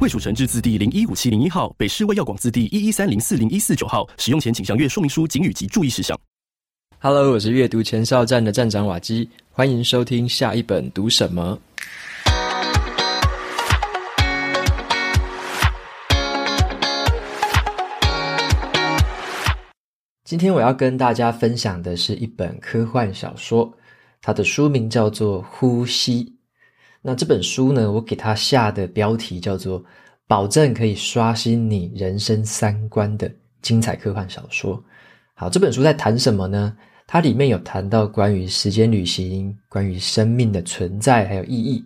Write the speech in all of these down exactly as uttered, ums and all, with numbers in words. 卫署成字字第零一五七零一号，北市卫药广字第一一三零四零一四九号。使用前请详阅说明书、警语及注意事项。Hello， 我是阅读前哨站的站长瓦基，欢迎收听下一本读什么。今天我要跟大家分享的是一本科幻小说，它的书名叫做《呼吸》。那这本书呢，我给它下的标题叫做保证可以刷新你人生三观的精彩科幻小说。好，这本书在谈什么呢？它里面有谈到关于时间旅行，关于生命的存在还有意义，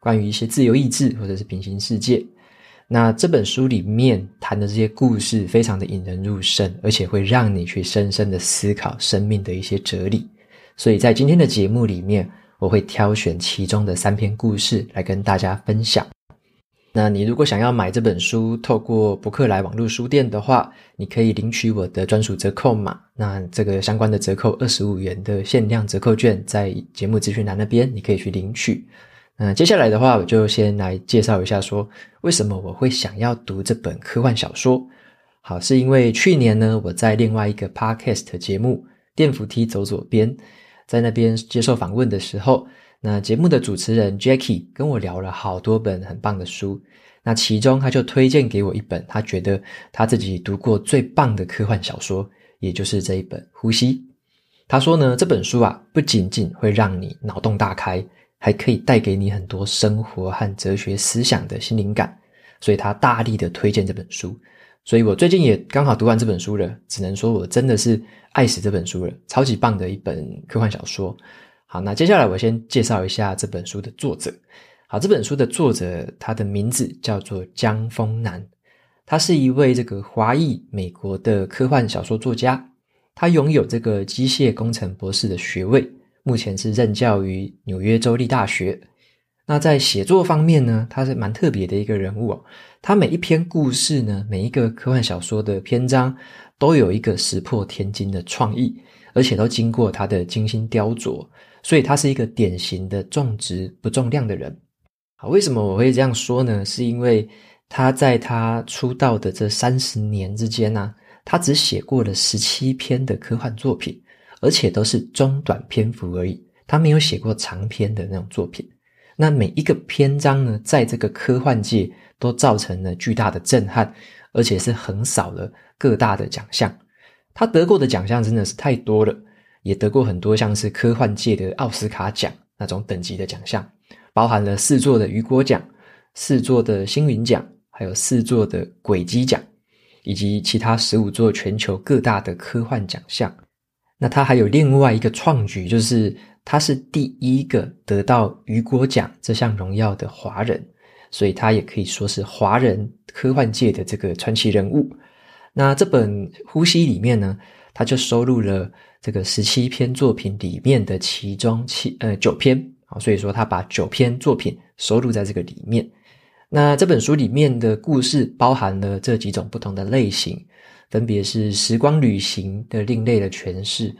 关于一些自由意志或者是平行世界。那这本书里面谈的这些故事非常的引人入胜，而且会让你去深深的思考生命的一些哲理。所以在今天的节目里面，我会挑选其中的三篇故事来跟大家分享。那你如果想要买这本书，透过博客来网络书店的话，你可以领取我的专属折扣码。那这个相关的折扣二十五元的限量折扣券，在节目资讯栏那边你可以去领取。那接下来的话，我就先来介绍一下说为什么我会想要读这本科幻小说。好，是因为去年呢，我在另外一个 podcast 节目电扶梯走左边，在那边接受访问的时候，那节目的主持人 Jackie 跟我聊了好多本很棒的书，那其中他就推荐给我一本他觉得他自己读过最棒的科幻小说，也就是这一本《呼吸》。他说呢，这本书啊，不仅仅会让你脑洞大开，还可以带给你很多生活和哲学思想的新灵感，所以他大力的推荐这本书。所以我最近也刚好读完这本书了，只能说我真的是爱死这本书了，超级棒的一本科幻小说。好，那接下来我先介绍一下这本书的作者。好，这本书的作者他的名字叫做姜峯楠，他是一位这个华裔美国的科幻小说作家，他拥有这个机械工程博士的学位，目前是任教于纽约州立大学。那在写作方面呢，他是蛮特别的一个人物哦。他每一篇故事呢，每一个科幻小说的篇章都有一个石破天惊的创意，而且都经过他的精心雕琢，所以他是一个典型的重质不重量的人。好，为什么我会这样说呢？是因为他在他出道的这三十年之间啊，他只写过了十七篇的科幻作品，而且都是中短篇幅而已，他没有写过长篇的那种作品。那每一个篇章呢，在这个科幻界都造成了巨大的震撼，而且是横扫了各大的奖项。他得过的奖项真的是太多了，也得过很多像是科幻界的奥斯卡奖那种等级的奖项，包含了四座的雨果奖、四座的星云奖，还有四座的轨迹奖，以及其他十五座全球各大的科幻奖项。那他还有另外一个创举，就是他是第一个得到雨果奖这项荣耀的华人，所以他也可以说是华人科幻界的这个传奇人物。那这本《呼吸》里面呢，他就收录了这个十七篇作品里面的其中七呃九篇，所以说他把九篇作品收录在这个里面。那这本书里面的故事包含了这几种不同的类型，分别是时光旅行的另类的诠释，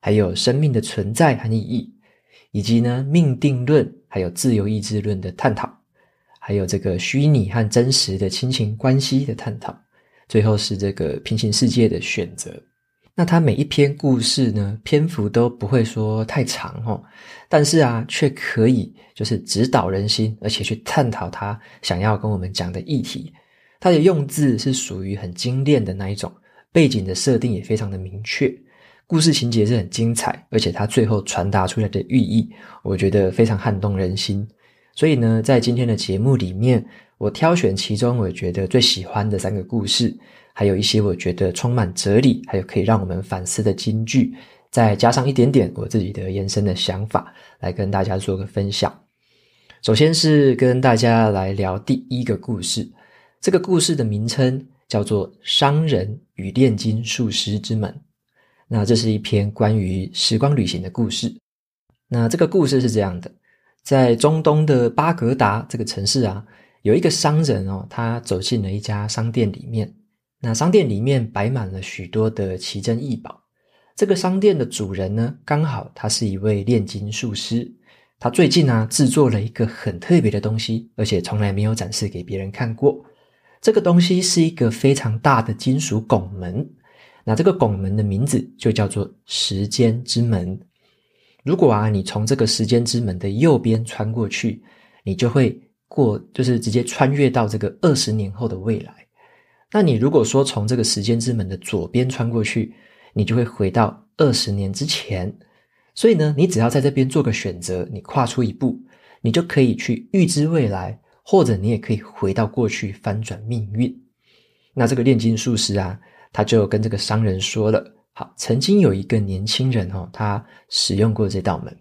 还有生命的存在和意义，以及呢命定论还有自由意志论的探讨，还有这个虚拟和真实的亲情关系的探讨，最后是这个平行世界的选择。那它每一篇故事呢，篇幅都不会说太长哦，但是啊，却可以就是指导人心，而且去探讨它想要跟我们讲的议题。它的用字是属于很精炼的那一种，背景的设定也非常的明确，故事情节是很精彩，而且它最后传达出来的寓意，我觉得非常撼动人心。所以呢，在今天的节目里面，我挑选其中我觉得最喜欢的三个故事，还有一些我觉得充满哲理，还有可以让我们反思的金句，再加上一点点我自己的延伸的想法，来跟大家做个分享。首先是跟大家来聊第一个故事，这个故事的名称叫做《商人与炼金术师之门》。那这是一篇关于时光旅行的故事。那这个故事是这样的，在中东的巴格达这个城市啊，有一个商人哦，他走进了一家商店里面。那商店里面摆满了许多的奇珍异宝。这个商店的主人呢，刚好他是一位炼金术师，他最近啊制作了一个很特别的东西，而且从来没有展示给别人看过。这个东西是一个非常大的金属拱门，那这个拱门的名字就叫做时间之门。如果啊你从这个时间之门的右边穿过去，你就会过，就是直接穿越到这个二十年后的未来。那你如果说从这个时间之门的左边穿过去，你就会回到二十年之前。所以呢，你只要在这边做个选择，你跨出一步，你就可以去预知未来，或者你也可以回到过去翻转命运。那这个炼金术师啊，他就跟这个商人说了，好，曾经有一个年轻人哦，他使用过这道门。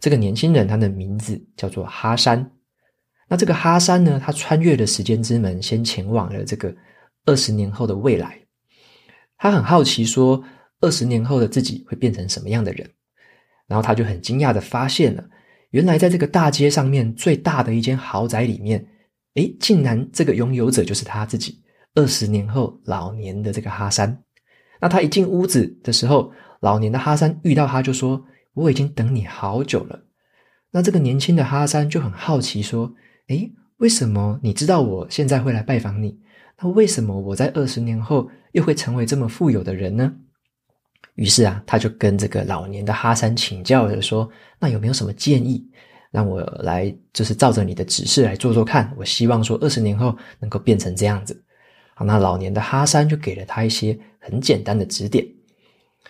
这个年轻人他的名字叫做哈山。那这个哈山呢，他穿越了时间之门，先前往了这个二十年后的未来。他很好奇说二十年后的自己会变成什么样的人，然后他就很惊讶地发现了，原来在这个大街上面最大的一间豪宅里面，诶，竟然这个拥有者就是他自己，二十年后老年的这个哈山。那他一进屋子的时候，老年的哈山遇到他就说，我已经等你好久了。那这个年轻的哈山就很好奇说，诶，为什么你知道我现在会来拜访你，那为什么我在二十年后又会成为这么富有的人呢？于是啊，他就跟这个老年的哈山请教了说，那有没有什么建议让我来，就是照着你的指示来做做看，我希望说二十年后能够变成这样子。好，那老年的哈山就给了他一些很简单的指点，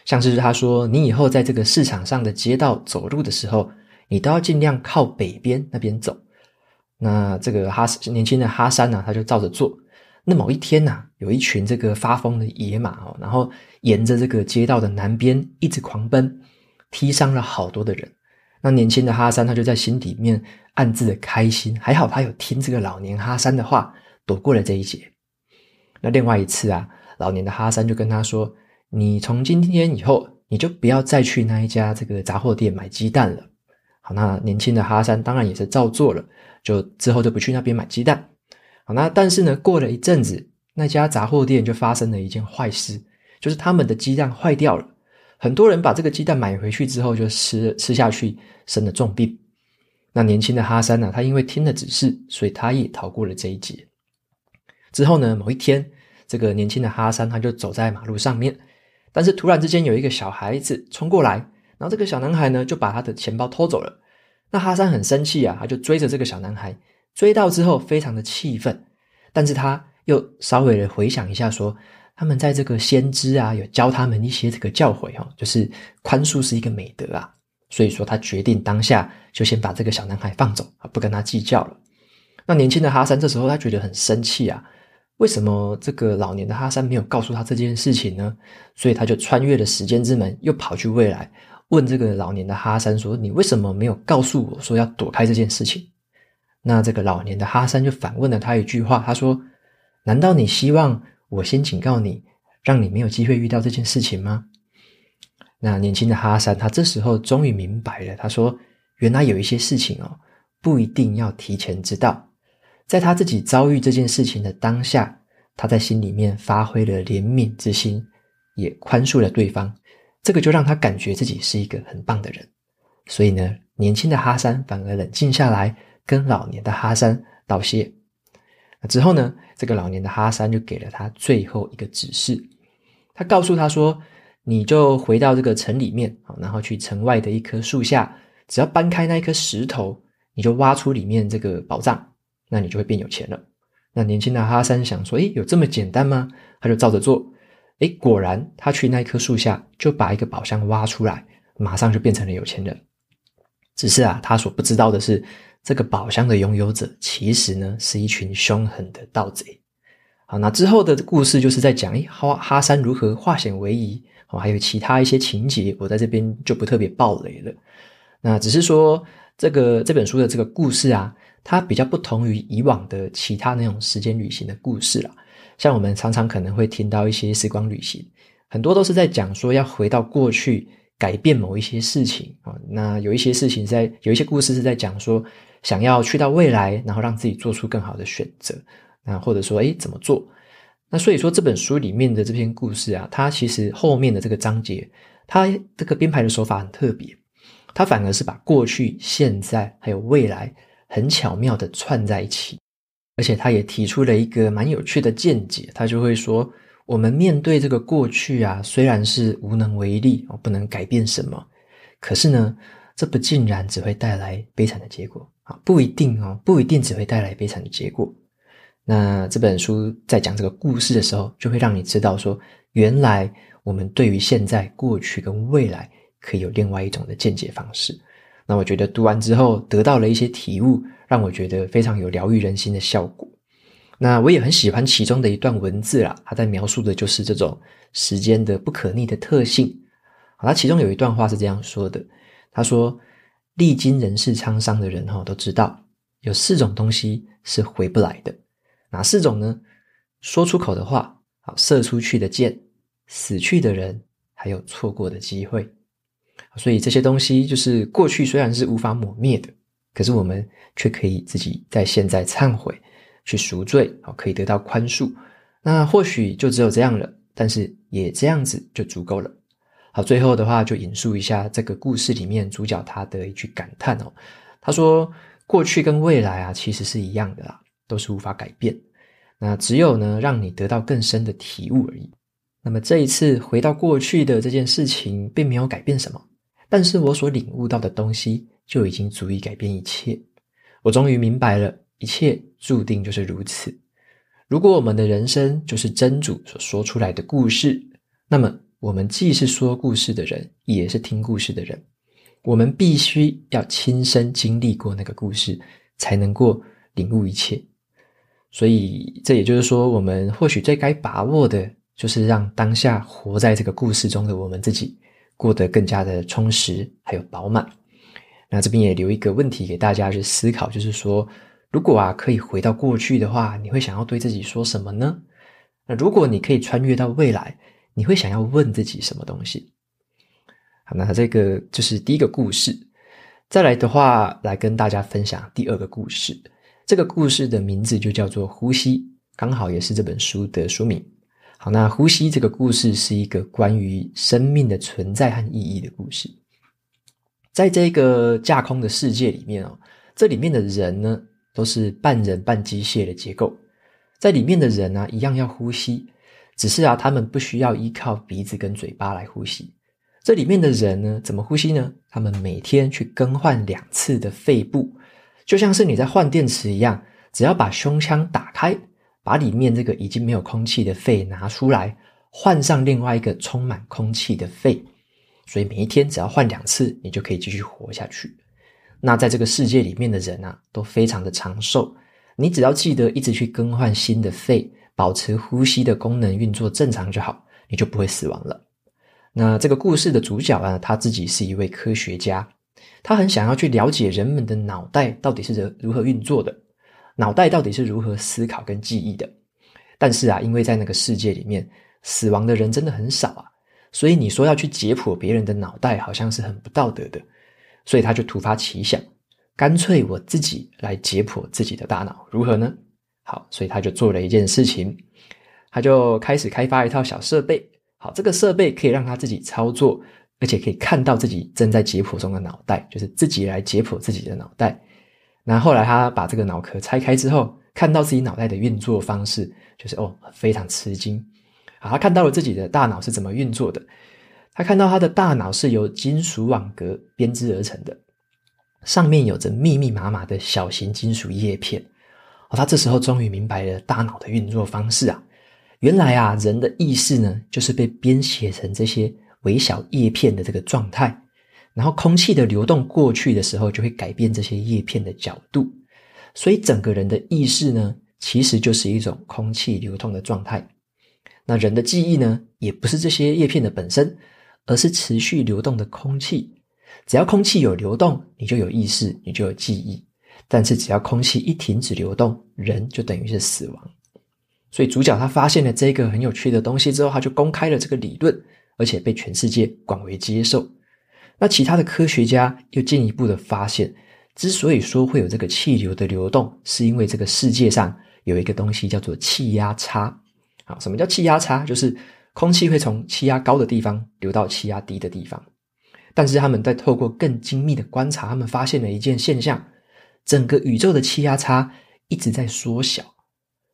像是他说，你以后在这个市场上的街道走路的时候，你都要尽量靠北边那边走。那这个哈年轻的哈山啊，他就照着做。那某一天啊，有一群这个发疯的野马哦，然后沿着这个街道的南边一直狂奔，踢伤了好多的人。那年轻的哈山他就在心里面暗自的开心，还好他有听这个老年哈山的话，躲过了这一劫。那另外一次啊，老年的哈山就跟他说，你从今天以后，你就不要再去那一家这个杂货店买鸡蛋了。好，那年轻的哈山当然也是照做了，就之后就不去那边买鸡蛋。好，那但是呢，过了一阵子，那家杂货店就发生了一件坏事，就是他们的鸡蛋坏掉了。很多人把这个鸡蛋买回去之后就吃吃下去，生了重病。那年轻的哈山啊，他因为听了指示，所以他也逃过了这一劫。之后呢，某一天，这个年轻的哈山他就走在马路上面，但是突然之间有一个小孩子冲过来，然后这个小男孩呢就把他的钱包偷走了。那哈山很生气啊，他就追着这个小男孩，追到之后非常的气愤，但是他又稍微的回想一下说，他们在这个先知啊有教他们一些这个教诲哦，就是宽恕是一个美德啊，所以说他决定当下就先把这个小男孩放走，不跟他计较了。那年轻的哈山这时候他觉得很生气啊，为什么这个老年的哈山没有告诉他这件事情呢？所以他就穿越了时间之门，又跑去未来问这个老年的哈山说，你为什么没有告诉我说要躲开这件事情？那这个老年的哈山就反问了他一句话，他说，难道你希望我先警告你，让你没有机会遇到这件事情吗？那年轻的哈山他这时候终于明白了，他说，原来有一些事情哦，不一定要提前知道。在他自己遭遇这件事情的当下，他在心里面发挥了怜悯之心，也宽恕了对方，这个就让他感觉自己是一个很棒的人。所以呢，年轻的哈山反而冷静下来，跟老年的哈山道谢。之后呢，这个老年的哈山就给了他最后一个指示，他告诉他说，你就回到这个城里面，然后去城外的一棵树下，只要搬开那一颗石头，你就挖出里面这个宝藏，那你就会变有钱了。那年轻的哈山想说，诶，有这么简单吗？他就照着做。诶，果然他去那棵树下就把一个宝箱挖出来，马上就变成了有钱人。只是啊，他所不知道的是，这个宝箱的拥有者其实呢是一群凶狠的盗贼。好，那之后的故事就是在讲诶哈山如何化险为夷，哦，还有其他一些情节，我在这边就不特别爆雷了。那只是说这个这本书的这个故事啊，它比较不同于以往的其他那种时间旅行的故事啦，像我们常常可能会听到一些时光旅行，很多都是在讲说要回到过去改变某一些事情。那有一些事情在，有一些故事是在讲说想要去到未来，然后让自己做出更好的选择，那或者说诶怎么做。那所以说这本书里面的这篇故事啊，它其实后面的这个章节，它这个编排的手法很特别，它反而是把过去、现在还有未来很巧妙的串在一起。而且他也提出了一个蛮有趣的见解，他就会说我们面对这个过去啊，虽然是无能为力，不能改变什么，可是呢这不尽然只会带来悲惨的结果，不一定哦，不一定只会带来悲惨的结果。那这本书在讲这个故事的时候，就会让你知道说原来我们对于现在、过去跟未来可以有另外一种的见解方式。那我觉得读完之后得到了一些体悟，让我觉得非常有疗愈人心的效果。那我也很喜欢其中的一段文字啦，它在描述的就是这种时间的不可逆的特性。它其中有一段话是这样说的，他说历经人世沧桑的人都知道有四种东西是回不来的。哪四种呢？说出口的话，射出去的箭，死去的人，还有错过的机会。所以这些东西就是过去虽然是无法抹灭的，可是我们却可以自己在现在忏悔，去赎罪，可以得到宽恕。那或许就只有这样了，但是也这样子就足够了。好，最后的话就引述一下这个故事里面主角他的一句感叹哦，他说过去跟未来啊其实是一样的啦，都是无法改变，那只有呢让你得到更深的体悟而已。那么这一次回到过去的这件事情并没有改变什么，但是我所领悟到的东西就已经足以改变一切。我终于明白了，一切注定就是如此。如果我们的人生就是真主所说出来的故事，那么我们既是说故事的人，也是听故事的人。我们必须要亲身经历过那个故事，才能够领悟一切。所以这也就是说，我们或许最该把握的就是让当下活在这个故事中的我们自己过得更加的充实还有饱满。那这边也留一个问题给大家去思考，就是说如果啊可以回到过去的话，你会想要对自己说什么呢？那如果你可以穿越到未来，你会想要问自己什么东西？好，那这个就是第一个故事。再来的话，来跟大家分享第二个故事。这个故事的名字就叫做呼吸，刚好也是这本书的书名。好，那呼吸这个故事是一个关于生命的存在和意义的故事。在这个架空的世界里面哦，这里面的人呢都是半人半机械的结构。在里面的人啊一样要呼吸，只是啊他们不需要依靠鼻子跟嘴巴来呼吸。这里面的人呢怎么呼吸呢？他们每天去更换两次的肺部，就像是你在换电池一样，只要把胸腔打开，把里面这个已经没有空气的肺拿出来，换上另外一个充满空气的肺。所以每一天只要换两次，你就可以继续活下去。那在这个世界里面的人啊，都非常的长寿。你只要记得一直去更换新的肺，保持呼吸的功能运作正常就好，你就不会死亡了。那这个故事的主角啊，他自己是一位科学家。他很想要去了解人们的脑袋到底是如何运作的，脑袋到底是如何思考跟记忆的。但是啊，因为在那个世界里面，死亡的人真的很少啊，所以你说要去解剖别人的脑袋，好像是很不道德的。所以他就突发奇想，干脆我自己来解剖自己的大脑，如何呢？好，所以他就做了一件事情，他就开始开发一套小设备。好，这个设备可以让他自己操作，而且可以看到自己正在解剖中的脑袋，就是自己来解剖自己的脑袋。那后来他把这个脑壳拆开之后，看到自己脑袋的运作方式，就是哦，非常吃惊。好，他看到了自己的大脑是怎么运作的。他看到他的大脑是由金属网格编织而成的，上面有着密密麻麻的小型金属叶片。哦，他这时候终于明白了大脑的运作方式啊，原来啊，人的意识呢，就是被编写成这些微小叶片的这个状态，然后空气的流动过去的时候，就会改变这些叶片的角度，所以整个人的意识呢，其实就是一种空气流动的状态。那人的记忆呢，也不是这些叶片的本身，而是持续流动的空气。只要空气有流动，你就有意识，你就有记忆。但是只要空气一停止流动，人就等于是死亡。所以主角他发现了这个很有趣的东西之后，他就公开了这个理论，而且被全世界广为接受。那其他的科学家又进一步的发现，之所以说会有这个气流的流动，是因为这个世界上有一个东西叫做气压差。好，什么叫气压差？就是空气会从气压高的地方流到气压低的地方。但是他们在透过更精密的观察，他们发现了一件现象，整个宇宙的气压差一直在缩小，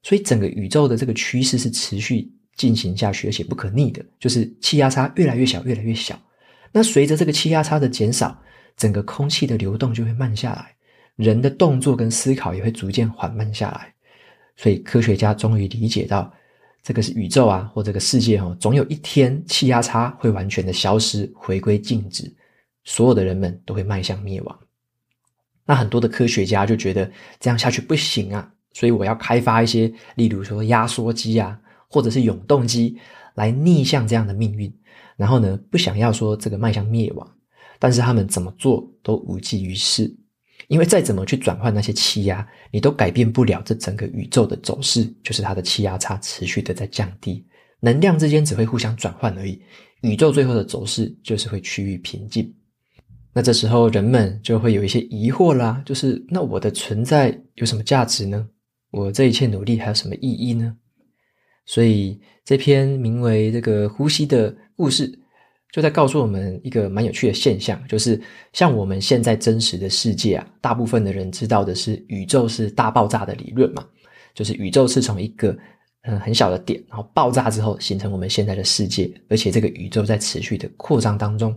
所以整个宇宙的这个趋势是持续进行下去，而且不可逆的，就是气压差越来越小越来越小。那随着这个气压差的减少，整个空气的流动就会慢下来，人的动作跟思考也会逐渐缓慢下来。所以科学家终于理解到，这个是宇宙啊，或这个世界哦，总有一天气压差会完全的消失，回归静止，所有的人们都会迈向灭亡。那很多的科学家就觉得这样下去不行啊，所以我要开发一些，例如说压缩机啊，或者是永动机，来逆向这样的命运。然后呢，不想要说这个迈向灭亡，但是他们怎么做都无济于事，因为再怎么去转换那些气压，你都改变不了这整个宇宙的走势，就是它的气压差持续的在降低，能量之间只会互相转换而已，宇宙最后的走势就是会趋于平静。那这时候人们就会有一些疑惑啦，就是那我的存在有什么价值呢？我这一切努力还有什么意义呢？所以这篇名为这个呼吸的故事就在告诉我们一个蛮有趣的现象，就是像我们现在真实的世界啊，大部分的人知道的是宇宙是大爆炸的理论嘛，就是宇宙是从一个、嗯、很小的点，然后爆炸之后形成我们现在的世界，而且这个宇宙在持续的扩张当中。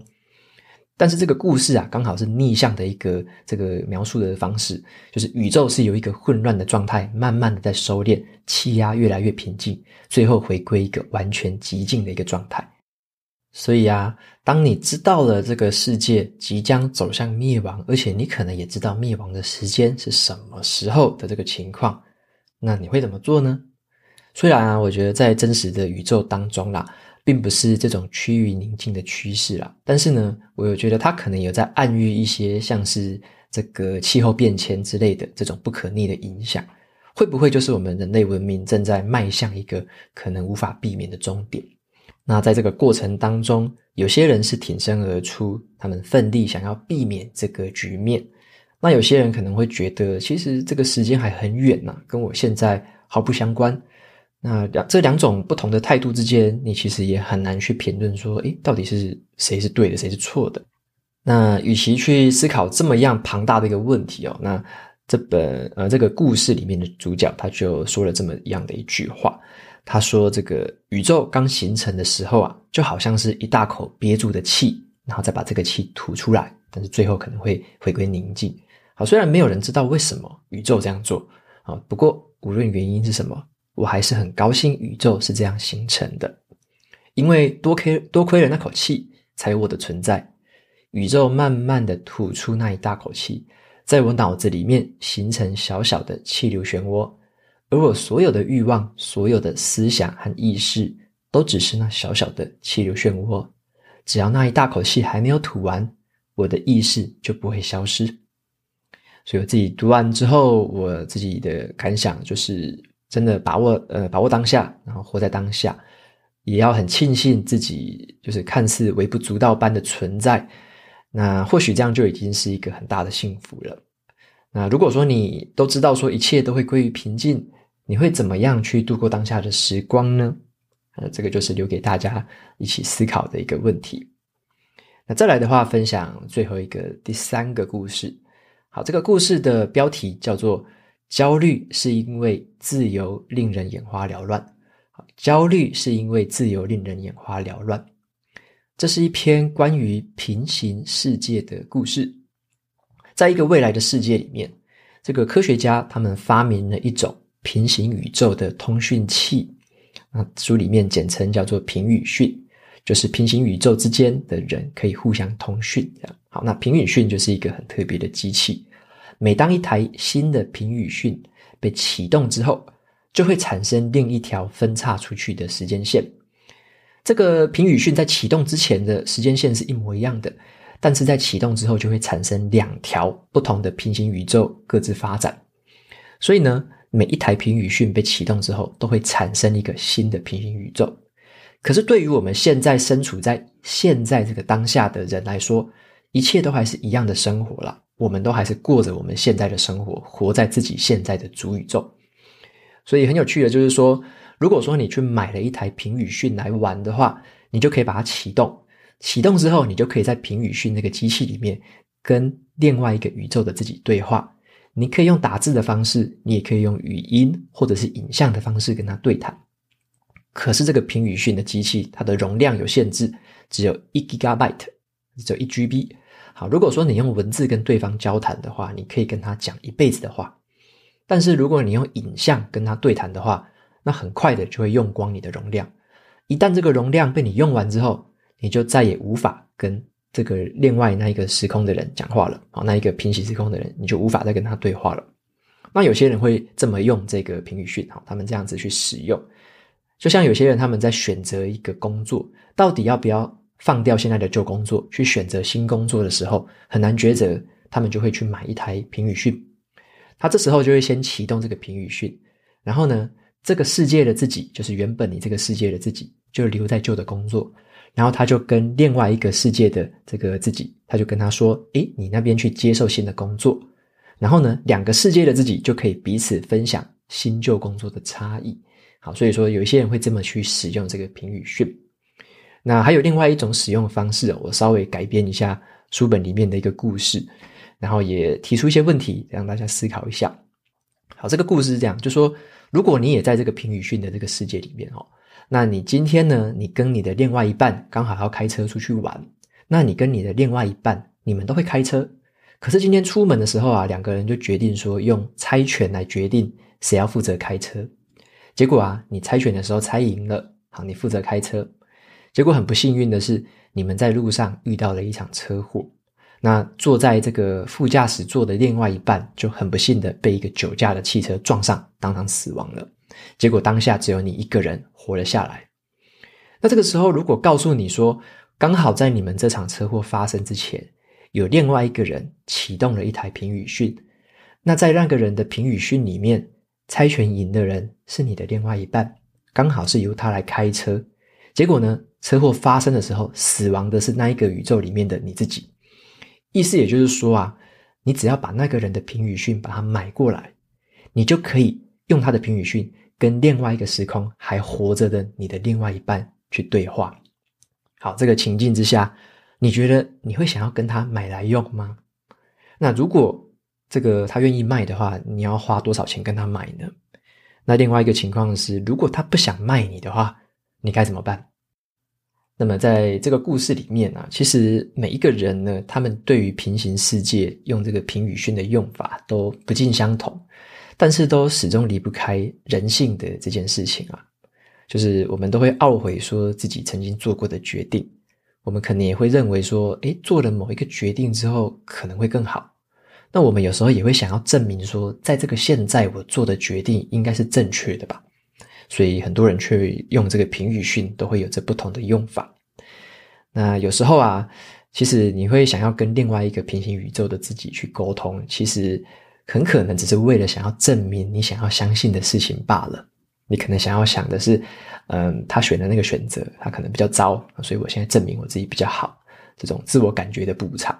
但是这个故事啊，刚好是逆向的一个这个描述的方式，就是宇宙是有一个混乱的状态，慢慢的在收敛，气压越来越平静，最后回归一个完全寂静的一个状态。所以啊，当你知道了这个世界即将走向灭亡，而且你可能也知道灭亡的时间是什么时候的这个情况，那你会怎么做呢？虽然啊，我觉得在真实的宇宙当中啦，并不是这种趋于宁静的趋势啦，但是呢，我有觉得它可能有在暗喻一些像是这个气候变迁之类的这种不可逆的影响，会不会就是我们人类文明正在迈向一个可能无法避免的终点？那在这个过程当中，有些人是挺身而出，他们奋力想要避免这个局面，那有些人可能会觉得其实这个时间还很远啊，跟我现在毫不相关。那这两种不同的态度之间，你其实也很难去评论说，诶，到底是谁是对的，谁是错的。那与其去思考这么样庞大的一个问题哦，那这本呃这个故事里面的主角他就说了这么样的一句话，他说这个宇宙刚形成的时候啊，就好像是一大口憋住的气，然后再把这个气吐出来，但是最后可能会回归宁静。好，虽然没有人知道为什么宇宙这样做啊，不过无论原因是什么，我还是很高兴宇宙是这样形成的，因为多亏多亏了那口气，才有我的存在。宇宙慢慢的吐出那一大口气，在我脑子里面形成小小的气流漩涡，而我所有的欲望，所有的思想和意识，都只是那小小的气流漩涡。只要那一大口气还没有吐完，我的意识就不会消失。所以我自己读完之后，我自己的感想就是真的把握呃把握当下，然后活在当下，也要很庆幸自己就是看似微不足道般的存在，那或许这样就已经是一个很大的幸福了。那如果说你都知道说一切都会归于平静，你会怎么样去度过当下的时光呢？呃，这个就是留给大家一起思考的一个问题。那再来的话，分享最后一个第三个故事。好，这个故事的标题叫做焦虑是因为自由令人眼花缭乱。焦虑是因为自由令人眼花缭乱。这是一篇关于平行世界的故事。在一个未来的世界里面，这个科学家他们发明了一种平行宇宙的通讯器，那书里面简称叫做平语讯，就是平行宇宙之间的人可以互相通讯。好，那平语讯就是一个很特别的机器。每当一台新的平语讯被启动之后，就会产生另一条分叉出去的时间线。这个平语讯在启动之前的时间线是一模一样的，但是在启动之后就会产生两条不同的平行宇宙各自发展。所以呢，每一台平行宇讯被启动之后，都会产生一个新的平行宇宙。可是对于我们现在身处在现在这个当下的人来说，一切都还是一样的生活啦，我们都还是过着我们现在的生活，活在自己现在的主宇宙。所以很有趣的就是说，如果说你去买了一台平宇讯来玩的话，你就可以把它启动，启动之后你就可以在平宇讯那个机器里面跟另外一个宇宙的自己对话。你可以用打字的方式，你也可以用语音或者是影像的方式跟它对谈。可是这个平宇讯的机器，它的容量有限制，只有 一吉比特， 只有 一 G B。 好，如果说你用文字跟对方交谈的话，你可以跟他讲一辈子的话，但是如果你用影像跟他对谈的话，那很快的就会用光你的容量。一旦这个容量被你用完之后，你就再也无法跟这个另外那一个时空的人讲话了。好，那一个平行时空的人，你就无法再跟他对话了。那有些人会这么用这个平宇讯，他们这样子去使用。就像有些人他们在选择一个工作，到底要不要放掉现在的旧工作去选择新工作的时候，很难抉择，他们就会去买一台平宇讯。他这时候就会先启动这个平宇讯，然后呢，这个世界的自己，就是原本你这个世界的自己，就留在旧的工作，然后他就跟另外一个世界的这个自己，他就跟他说，诶，你那边去接受新的工作。然后呢，两个世界的自己就可以彼此分享新旧工作的差异。好，所以说有一些人会这么去使用这个平宇讯。那还有另外一种使用方式，我稍微改编一下书本里面的一个故事，然后也提出一些问题让大家思考一下。好，这个故事是这样，就说如果你也在这个平宇讯的这个世界里面，那你今天呢，你跟你的另外一半刚好要开车出去玩，那你跟你的另外一半，你们都会开车，可是今天出门的时候啊，两个人就决定说用猜拳来决定谁要负责开车。结果啊，你猜拳的时候猜赢了，好，你负责开车。结果很不幸运的是，你们在路上遇到了一场车祸。那坐在这个副驾驶座的另外一半，就很不幸的被一个酒驾的汽车撞上，当场死亡了。结果当下只有你一个人活了下来。那这个时候，如果告诉你说，刚好在你们这场车祸发生之前，有另外一个人启动了一台平宇讯，那在那个人的平宇讯里面，猜拳赢的人是你的另外一半，刚好是由他来开车。结果呢，车祸发生的时候，死亡的是那一个宇宙里面的你自己。意思也就是说啊，你只要把那个人的平宇讯把它买过来，你就可以用他的平宇讯跟另外一个时空还活着的你的另外一半去对话。好，这个情境之下，你觉得你会想要跟他买来用吗？那如果这个他愿意卖的话，你要花多少钱跟他买呢？那另外一个情况是，如果他不想卖你的话，你该怎么办？那么在这个故事里面啊，其实每一个人呢，他们对于平行世界用这个平宇讯的用法都不尽相同，但是都始终离不开人性的这件事情啊，就是我们都会懊悔说自己曾经做过的决定，我们可能也会认为说，诶，做了某一个决定之后可能会更好。那我们有时候也会想要证明说，在这个现在我做的决定应该是正确的吧。所以很多人去用这个平宇讯都会有着不同的用法。那有时候啊，其实你会想要跟另外一个平行宇宙的自己去沟通，其实很可能只是为了想要证明你想要相信的事情罢了。你可能想要想的是，嗯，他选的那个选择他可能比较糟，所以我现在证明我自己比较好，这种自我感觉的补偿。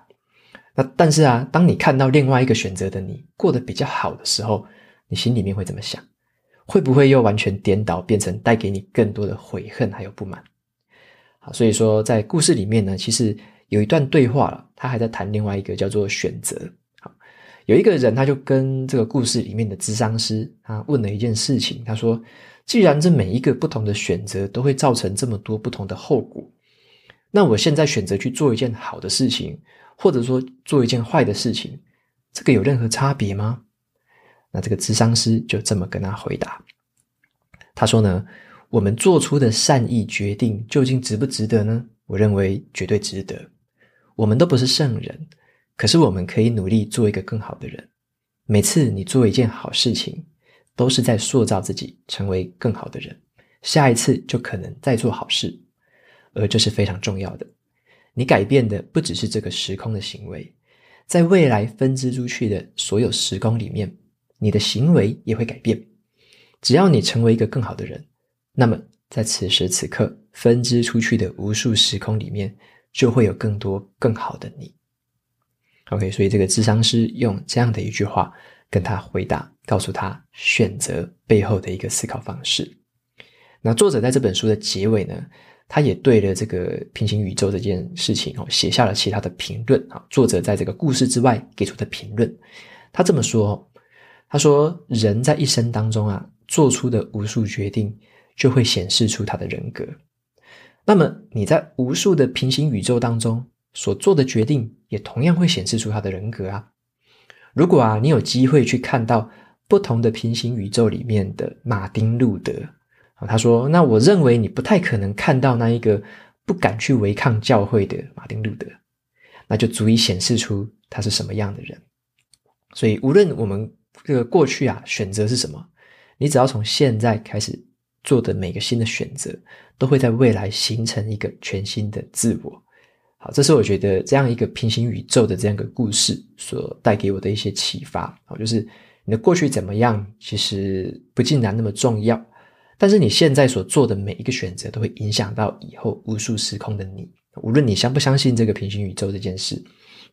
那但是啊，当你看到另外一个选择的你过得比较好的时候，你心里面会怎么想？会不会又完全颠倒，变成带给你更多的悔恨还有不满？好，所以说在故事里面呢，其实有一段对话了，他还在谈另外一个叫做选择。好，有一个人他就跟这个故事里面的咨商师，他问了一件事情，他说，既然这每一个不同的选择都会造成这么多不同的后果，那我现在选择去做一件好的事情，或者说做一件坏的事情，这个有任何差别吗？那这个咨商师就这么跟他回答，他说呢，我们做出的善意决定究竟值不值得呢？我认为绝对值得。我们都不是圣人，可是我们可以努力做一个更好的人。每次你做一件好事情，都是在塑造自己成为更好的人，下一次就可能再做好事。而这是非常重要的，你改变的不只是这个时空的行为，在未来分支出去的所有时空里面，你的行为也会改变。只要你成为一个更好的人，那么在此时此刻分支出去的无数时空里面，就会有更多更好的你。 OK， 所以这个谘商师用这样的一句话跟他回答，告诉他选择背后的一个思考方式。那作者在这本书的结尾呢，他也对了这个平行宇宙这件事情哦，写下了其他的评论啊。作者在这个故事之外给出的评论，他这么说：他说，人在一生当中啊，做出的无数决定，就会显示出他的人格。那么你在无数的平行宇宙当中所做的决定，也同样会显示出他的人格啊。如果啊，你有机会去看到不同的平行宇宙里面的马丁路德。他说，那我认为你不太可能看到那一个不敢去违抗教会的马丁路德，那就足以显示出他是什么样的人。所以无论我们这个过去啊，选择是什么，你只要从现在开始做的每个新的选择，都会在未来形成一个全新的自我。好，这是我觉得这样一个平行宇宙的这样一个故事所带给我的一些启发。就是你的过去怎么样，其实不尽然那么重要，但是你现在所做的每一个选择都会影响到以后无数时空的你，无论你相不相信这个平行宇宙这件事。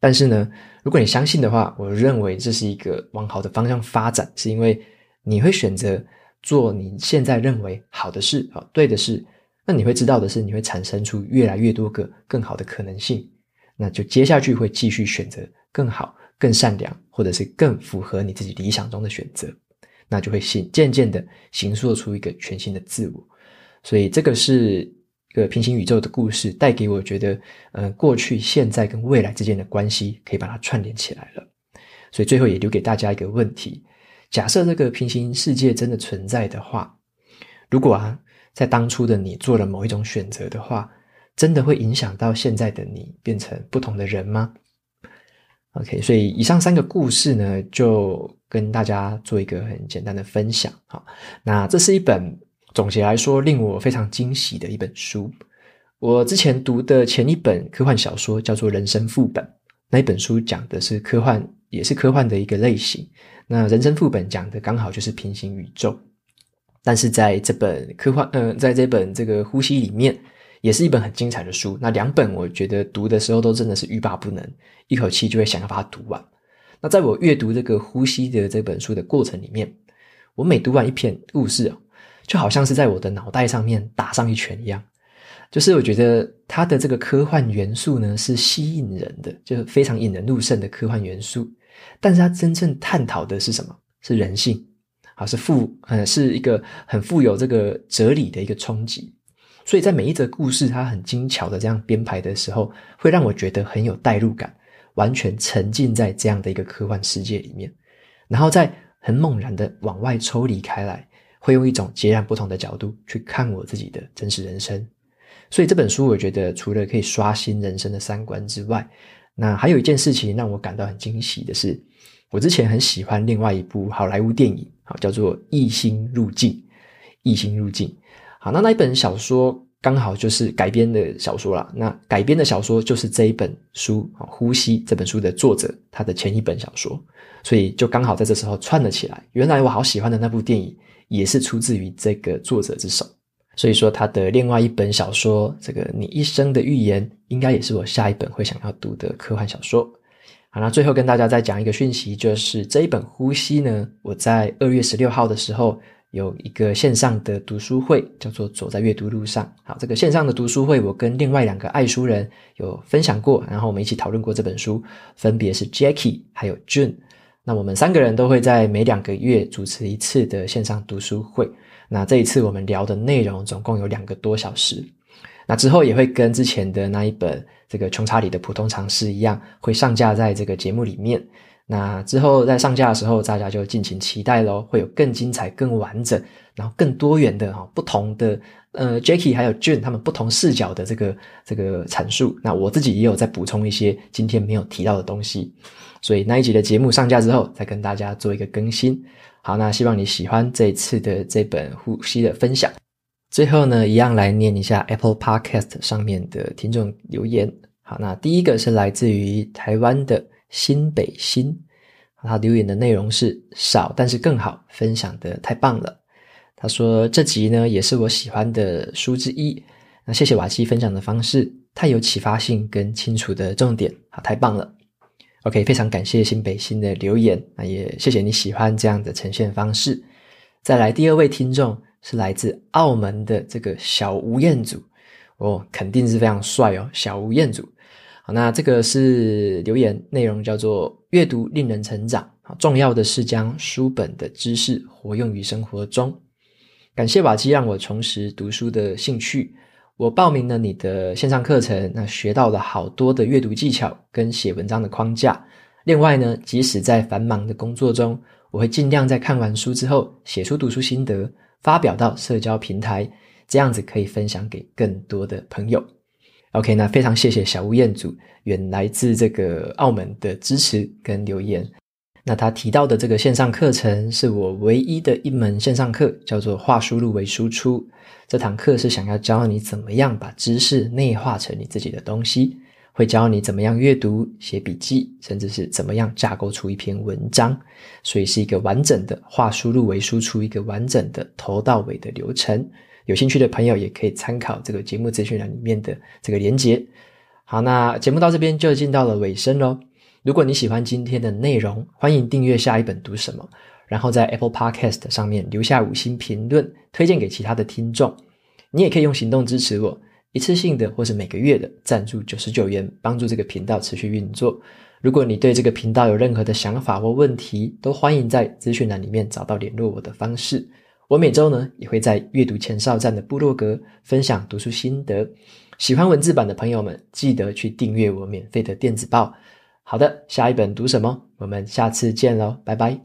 但是呢，如果你相信的话，我认为这是一个往好的方向发展，是因为你会选择做你现在认为好的事，对的事。那你会知道的是，你会产生出越来越多个更好的可能性，那就接下去会继续选择更好、更善良，或者是更符合你自己理想中的选择，那就会渐渐的形塑出一个全新的自我。所以这个是一个平行宇宙的故事带给我觉得呃，过去、现在跟未来之间的关系可以把它串联起来了。所以最后也留给大家一个问题，假设这个平行世界真的存在的话，如果啊，在当初的你做了某一种选择的话，真的会影响到现在的你变成不同的人吗？ OK， 所以以上三个故事呢，就跟大家做一个很简单的分享。好，那这是一本总结来说令我非常惊喜的一本书。我之前读的前一本科幻小说叫做《人生副本》，那一本书讲的是科幻，也是科幻的一个类型。那《人生副本》讲的刚好就是平行宇宙。但是在这本科幻，呃，在这本这个呼吸里面，也是一本很精彩的书。那两本我觉得读的时候都真的是欲罢不能，一口气就会想要把它读完。那在我阅读这个呼吸的这本书的过程里面，我每读完一篇故事哦，就好像是在我的脑袋上面打上一拳一样。就是我觉得它的这个科幻元素呢，是吸引人的，就是非常引人入胜的科幻元素。但是它真正探讨的是什么？是人性。好，是富，呃，是一个很富有这个哲理的一个冲击。所以在每一则故事它很精巧的这样编排的时候，会让我觉得很有代入感，完全沉浸在这样的一个科幻世界里面。然后再很猛然的往外抽离开来，会用一种截然不同的角度去看我自己的真实人生。所以这本书我觉得除了可以刷新人生的三观之外，那还有一件事情让我感到很惊喜的是，我之前很喜欢另外一部好莱坞电影，好，叫做《异星入境》。异星入境，好，那那一本小说刚好就是改编的小说啦。那改编的小说就是这一本书《呼吸》这本书的作者他的前一本小说，所以就刚好在这时候串了起来。原来我好喜欢的那部电影也是出自于这个作者之手，所以说他的另外一本小说《这个你一生的预言》应该也是我下一本会想要读的科幻小说。好，那最后跟大家再讲一个讯息，就是这一本《呼吸》呢，我在二月十六号的时候有一个线上的读书会，叫做走在阅读路上。好，这个线上的读书会我跟另外两个爱书人有分享过，然后我们一起讨论过这本书，分别是 Jackie 还有 June。 那我们三个人都会在每两个月主持一次的线上读书会，那这一次我们聊的内容总共有两个多小时。那之后也会跟之前的那一本这个《穷查理的普通常识》一样，会上架在这个节目里面。那之后在上架的时候，大家就尽情期待咯，会有更精彩、更完整，然后更多元的不同的呃 Jackie 还有 June 他们不同视角的这个这个阐述。那我自己也有在补充一些今天没有提到的东西，所以那一集的节目上架之后，再跟大家做一个更新。好，那希望你喜欢这一次的这本呼吸的分享。最后呢，一样来念一下 Apple Podcast 上面的听众留言。好，那第一个是来自于台湾的新北新，他留言的内容是少但是更好，分享的太棒了。他说这集呢也是我喜欢的书之一，那谢谢瓦基分享的方式太有启发性跟清楚的重点，好，太棒了。 OK， 非常感谢新北新的留言，那也谢谢你喜欢这样的呈现方式。再来第二位听众是来自澳门的这个小吴彦祖，哦，肯定是非常帅哦，小吴彦祖。好，那这个是留言内容叫做阅读令人成长，重要的是将书本的知识活用于生活中。感谢瓦基让我重拾读书的兴趣，我报名了你的线上课程，那学到了好多的阅读技巧跟写文章的框架。另外呢，即使在繁忙的工作中，我会尽量在看完书之后写出读书心得，发表到社交平台，这样子可以分享给更多的朋友。OK， 那非常谢谢小吴彦祖原来自这个澳门的支持跟留言。那他提到的这个线上课程是我唯一的一门线上课，叫做化输入为输出。这堂课是想要教你怎么样把知识内化成你自己的东西，会教你怎么样阅读、写笔记，甚至是怎么样架构出一篇文章，所以是一个完整的化输入为输出，一个完整的头到尾的流程。有兴趣的朋友也可以参考这个节目资讯栏里面的这个连结。好，那节目到这边就进到了尾声咯。如果你喜欢今天的内容，欢迎订阅下一本读什么，然后在 Apple Podcast 上面留下五星评论，推荐给其他的听众。你也可以用行动支持我，一次性的或是每个月的赞助九十九元，帮助这个频道持续运作。如果你对这个频道有任何的想法或问题，都欢迎在资讯栏里面找到联络我的方式。我每周呢也会在阅读前哨站的部落格分享读书心得，喜欢文字版的朋友们记得去订阅我免费的电子报。好的，下一本读什么？我们下次见咯，拜拜。